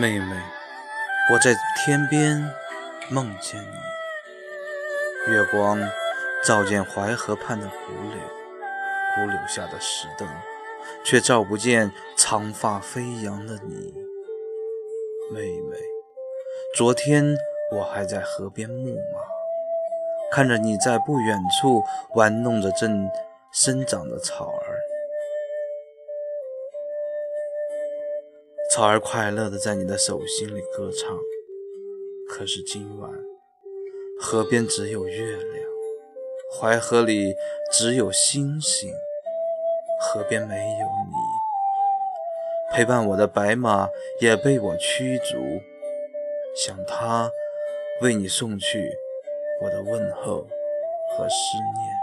妹妹，我在天边梦见你。月光照见淮河畔的湖柳下的石灯，却照不见长发飞扬的你。妹妹，昨天我还在河边牧马，看着你在不远处玩弄着正生长的草儿。草儿快乐地在你的手心里歌唱，可是今晚河边只有月亮，淮河里只有星星，河边没有你。陪伴我的白马也被我驱逐，想它为你送去我的问候和思念。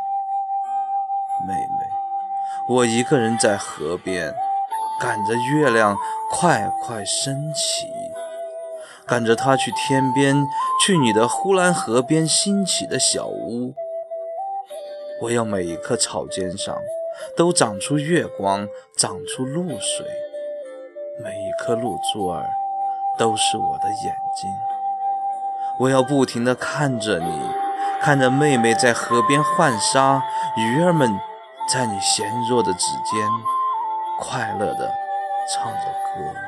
妹妹，我一个人在河边，赶着月亮快升起，赶着它去天边，去你的呼兰河边新起的小屋。我要每一棵草尖上都长出月光，长出露水，每一颗露珠儿都是我的眼睛。我要不停地看着你，看着妹妹在河边浣纱，鱼儿们在你纤弱的指尖快乐地唱着歌。